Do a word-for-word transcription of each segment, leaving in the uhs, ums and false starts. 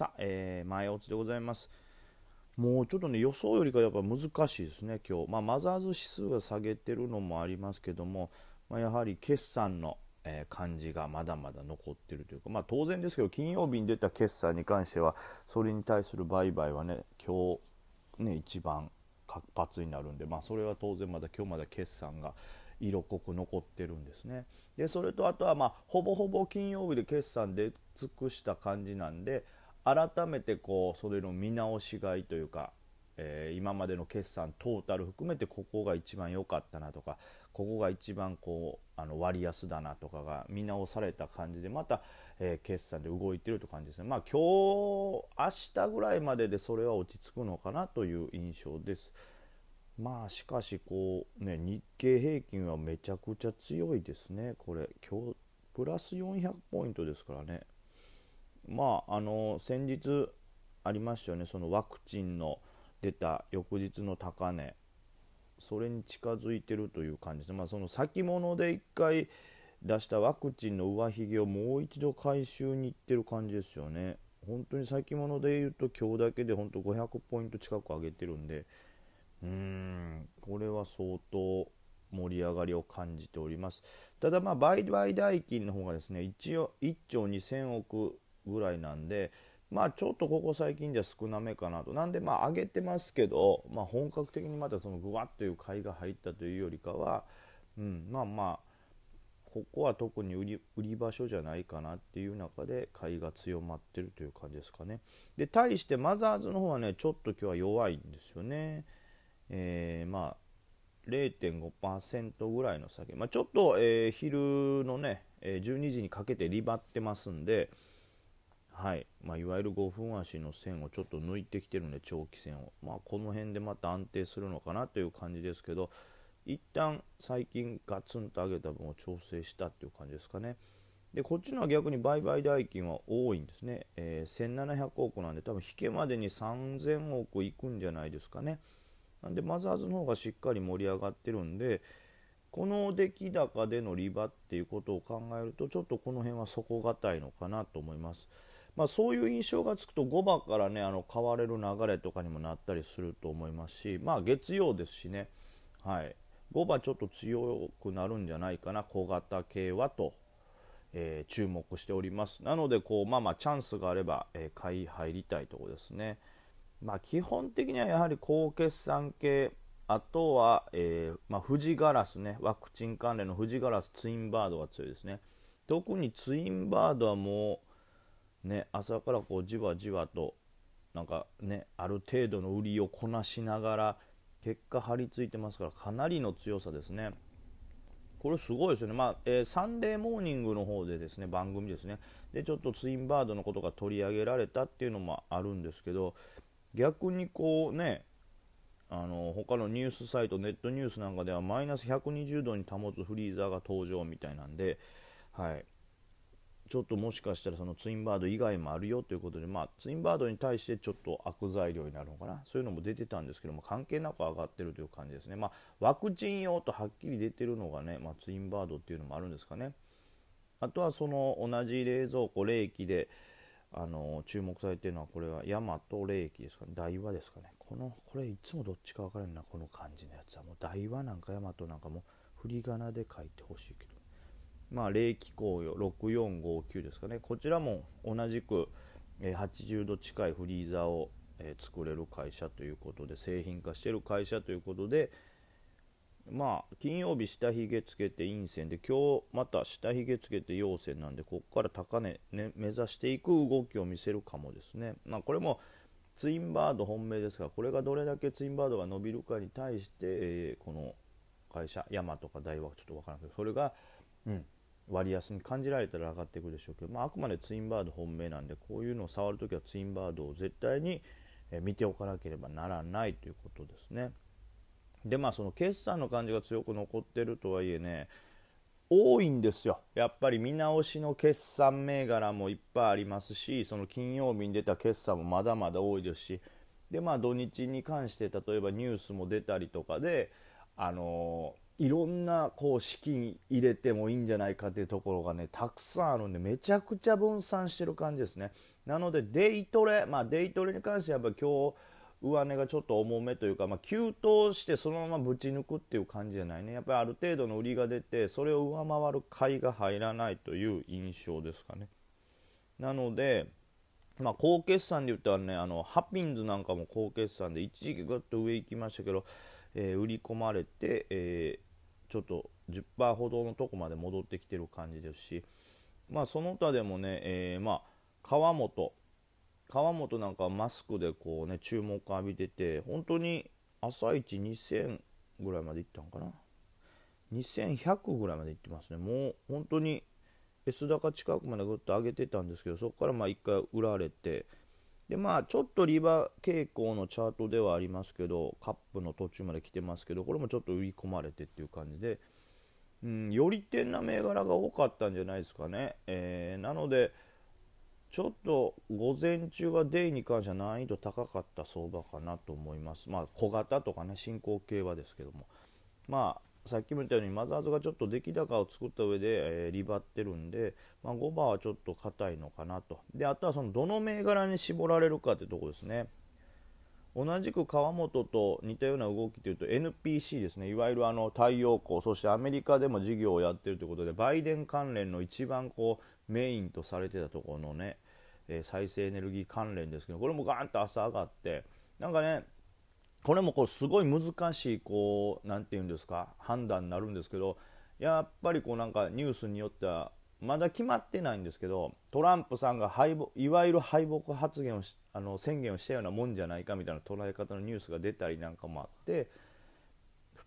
さあ、えー、前落ちでございます。もうちょっとね、予想よりかやっぱ難しいですね、今日。まあ、マザーズ指数が下げてるのもありますけども、まあ、やはり決算の、えー、感じがまだまだ残ってるというか、まあ、当然ですけど、金曜日に出た決算に関しては、それに対する売買はね、今日、ね、一番活発になるんで、まあ、それは当然まだ今日まだ決算が色濃く残ってるんですね。で、それとあとは、まあ、ほぼほぼ金曜日で決算出尽くした感じなんで、改めてこうそれの見直しがいというか、えー、今までの決算トータル含めてここが一番良かったなとか、ここが一番こうあの割安だなとかが見直された感じで、また、えー、決算で動いてるという感じですね。まあ今日明日ぐらいまででそれは落ち着くのかなという印象です。まあしかしこう、ね、日経平均はめちゃくちゃ強いですね。これ今日プラスよんひゃくポイントですからね。まあ、あの先日ありましたよね、そのワクチンの出た翌日の高値、それに近づいてるという感じで、まあ、その先物でいっかい出したワクチンの上髭をもう一度回収にいってる感じですよね。本当に先物でいうと今日だけで本当ごひゃくポイント近く上げてるんで、うーんこれは相当盛り上がりを感じております。ただまあ売買代金の方がですね、一応いっちょうにせんおくぐらいなんで、まあちょっとここ最近じゃ少なめかなと。なんでまあ上げてますけど、まあ、本格的にまたそのグワッという買いが入ったというよりかは、うん、まあまあここは特に売り、売り場所じゃないかなっていう中で買いが強まってるという感じですかね。で対してマザーズの方はね、ちょっと今日は弱いんですよね。えー、まあ れいてんごパーセント ぐらいの下げ、まあ、ちょっと、えー、昼のねじゅうにじにかけてリバってますんで、はい、まあ、いわゆるごふんあしの線をちょっと抜いてきてるので、長期線を、まあ、この辺でまた安定するのかなという感じですけど、一旦最近ガツンと上げた分を調整したっていう感じですかね。でこっちのは逆に売買代金は多いんですね、えー、せんななひゃくおくなんで、多分引けまでにさんぜんおくいくんじゃないですかね。なんでマザーズの方がしっかり盛り上がってるんで、この出来高での利場っていうことを考えると、ちょっとこの辺は底堅いのかなと思います。まあ、そういう印象がつくとごばからね、あの買われる流れとかにもなったりすると思いますし、まあ月曜ですしね、はい、ごばちょっと強くなるんじゃないかな、小型系はと、えー、注目しております。なのでこう、まあまあチャンスがあれば、えー、買い入りたいところですね。まあ、基本的にはやはり高決算系、あとは、えーまあ、富士ガラスね、ワクチン関連の富士ガラス、ツインバードが強いですね。特にツインバードはもうね、朝からこうじわじわとなんか、ね、ある程度の売りをこなしながら結果張り付いてますから、かなりの強さですね。これすごいですよね。まあえー、サンデーモーニングの方でですね、番組ですねでちょっとツインバードのことが取り上げられたっていうのもあるんですけど、逆にこうね、あの他のニュースサイト、ネットニュースなんかではマイナスひゃくにじゅうどに保つフリーザーが登場みたいなんで、はい、ちょっともしかしたらそのツインバード以外もあるよということで、まあ、ツインバードに対してちょっと悪材料になるのかな、そういうのも出てたんですけども、関係なく上がってるという感じですね。まあ、ワクチン用とはっきり出てるのがね、まあ、ツインバードっていうのもあるんですかね。あとはその同じ冷蔵庫冷気であの注目されているのは、これはヤマト冷気ですかね、ダイワですかね。このこれいつもどっちか分からないな、この感じのやつはもうダイワなんかヤマトなんかも振り仮名で書いてほしいけど、まあ、冷気紅葉ろくよんごきゅうですかね。こちらも同じくはちじゅうど近いフリーザーを作れる会社ということで、製品化している会社ということで、まあ金曜日下ひげつけて陰線で、今日また下ひげつけて陽線なんで、ここから高値、ね、目指していく動きを見せるかもですね。まあ、これもツインバード本命ですから、これがどれだけツインバードが伸びるかに対して、えー、この会社ヤマとかダイワはちょっと分からないけど、それがうん割安に感じられたら上がっていくでしょうけど、まあ、あくまでツインバード本命なんで、こういうのを触るときはツインバードを絶対に見ておかなければならないということですね。でまあその決算の感じが強く残ってるとはいえね、多いんですよやっぱり。見直しの決算銘柄もいっぱいありますし、その金曜日に出た決算もまだまだ多いですし、でまあ土日に関して例えばニュースも出たりとかで、あのーいろんなこう資金入れてもいいんじゃないかというところがね、たくさんあるんで、めちゃくちゃ分散してる感じですね。なのでデイトレ、まあ、デイトレに関してはやっぱ今日上値がちょっと重めというか、まあ、急騰してそのままぶち抜くっていう感じじゃないね。やっぱりある程度の売りが出てそれを上回る買いが入らないという印象ですかね。なので、まあ、高決算で言ったらね、あのハピンズなんかも高決算で一時期ぐっと上行きましたけど、えー、売り込まれて、えー、ちょっと じゅっパーセント ほどのとこまで戻ってきてる感じですし、まあ、その他でもね、えー、まあ川本川本なんかはマスクでこうね注目を浴びてて、本当に朝一にせんぐらいまでいったのかな、にせんひゃくぐらいまでいってますね。もう本当に S 高近くまでぐっと上げてたんですけど、そこからまあいっかい売られて、でまあちょっとリバ傾向のチャートではありますけど、カップの途中まで来てますけど、これもちょっと売り込まれてっていう感じで、うん、より点な銘柄が多かったんじゃないですかね。えー、なのでちょっと午前中はデイに関しては難易度高かった相場かなと思います。まあ小型とかね、進行形はですけども、まあさっきも言ったようにマザーズがちょっと出来高を作った上で、えー、リバってるんで、まあ、ご番はちょっと硬いのかなと。であとはそのどの銘柄に絞られるかってとこですね。同じく川本と似たような動きというと エヌピーシー ですね。いわゆるあの太陽光、そしてアメリカでも事業をやっているということで、バイデン関連の一番こうメインとされてたところのね、えー、再生エネルギー関連ですけど、これもガーンと朝上がって、なんかねこれもこうすごい難しいこうなんていうんですか、判断になるんですけど、やっぱりこうなんかニュースによってはまだ決まってないんですけど、トランプさんが敗北、いわゆる敗北発言をしあの宣言をしたようなもんじゃないかみたいな捉え方のニュースが出たりなんかもあって、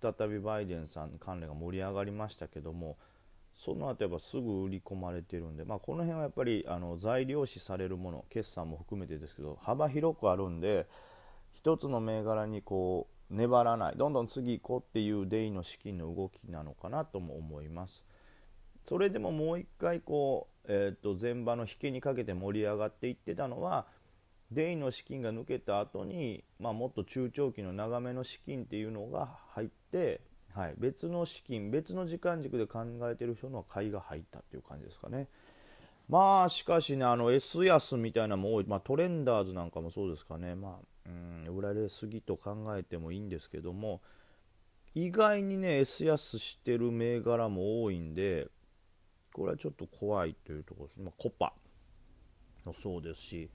再びバイデンさん関連が盛り上がりましたけども、その後やっぱすぐ売り込まれてるんで、まあ、この辺はやっぱりあの材料視されるもの、決算も含めてですけど幅広くあるんで、一つの銘柄にこう粘らない、どんどん次行こうっていうデイの資金の動きなのかなとも思います。それでももう一回こう、えー、と前場の引けにかけて盛り上がっていってたのは、デイの資金が抜けた後に、まあ、もっと中長期の長めの資金っていうのが入って、はい、別の資金、別の時間軸で考えている人の買いが入ったっていう感じですかね。まあしかしね、あの S 安みたいなのも多い、まあ、トレンダーズなんかもそうですかね。まあうん売られすぎと考えてもいいんですけども、意外にね S 安してる銘柄も多いんで、これはちょっと怖いというところです。まあ、コパもそうですし、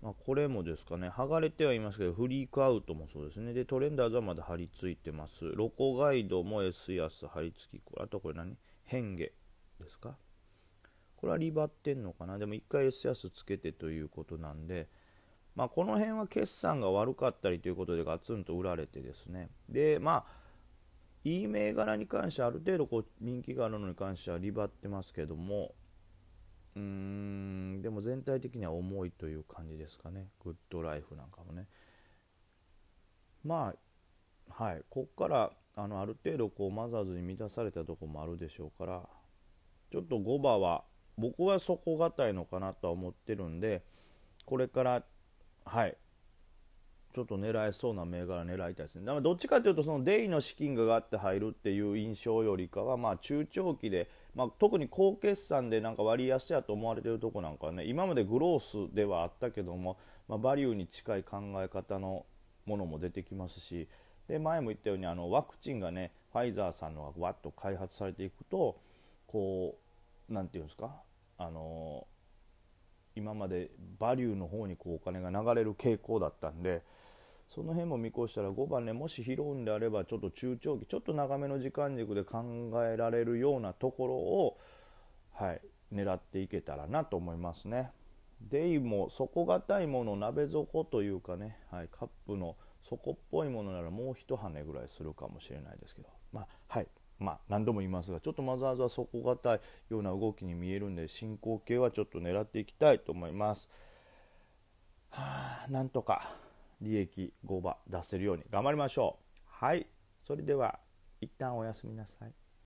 まあ、これもですかね、剥がれてはいますけど、フリークアウトもそうですね。で、トレンダーズはまだ張り付いてます。ロコガイドも S 安張り付き、あとこれ何？変化ですか？これはリバってんのかな？でも一回 S 安つけてということなんで、まあ、この辺は決算が悪かったりということでガツンと売られてですね。で、まあいい銘柄に関してはある程度こう人気があるのに関してはリバってますけども、うーんでも全体的には重いという感じですかね。グッドライフなんかもね、まあはい、ここからあのある程度こうマザーズに満たされたところもあるでしょうから、ちょっとご場は僕は底堅いのかなとは思ってるんで、これからはいちょっと狙えそうな銘柄狙いたいですね。だからどっちかというとそのデイの資金がガッて入るっていう印象よりかは、まあ中長期で、まあ、特に高決算でなんか割安やと思われているところなんかはね、今までグロースではあったけども、まあ、バリューに近い考え方のものも出てきますし、で前も言ったようにあのワクチンがねファイザーさんのがわっと開発されていくと、こうなんていうんですか、あの今までバリューの方にこうお金が流れる傾向だったんで、その辺も見越したらごばんね、もし拾うんであればちょっと中長期、ちょっと長めの時間軸で考えられるようなところを、はい、狙っていけたらなと思いますね。デイも底堅いもの、鍋底というかね、はい、カップの底っぽいものならもう一跳ねぐらいするかもしれないですけど、まあはいまあ、何度も言いますが、ちょっとマザーズは底堅いような動きに見えるんで、進行形はちょっと狙っていきたいと思います。はあ、なんとか利益ごば出せるように頑張りましょう。はい、それでは一旦おやすみなさい。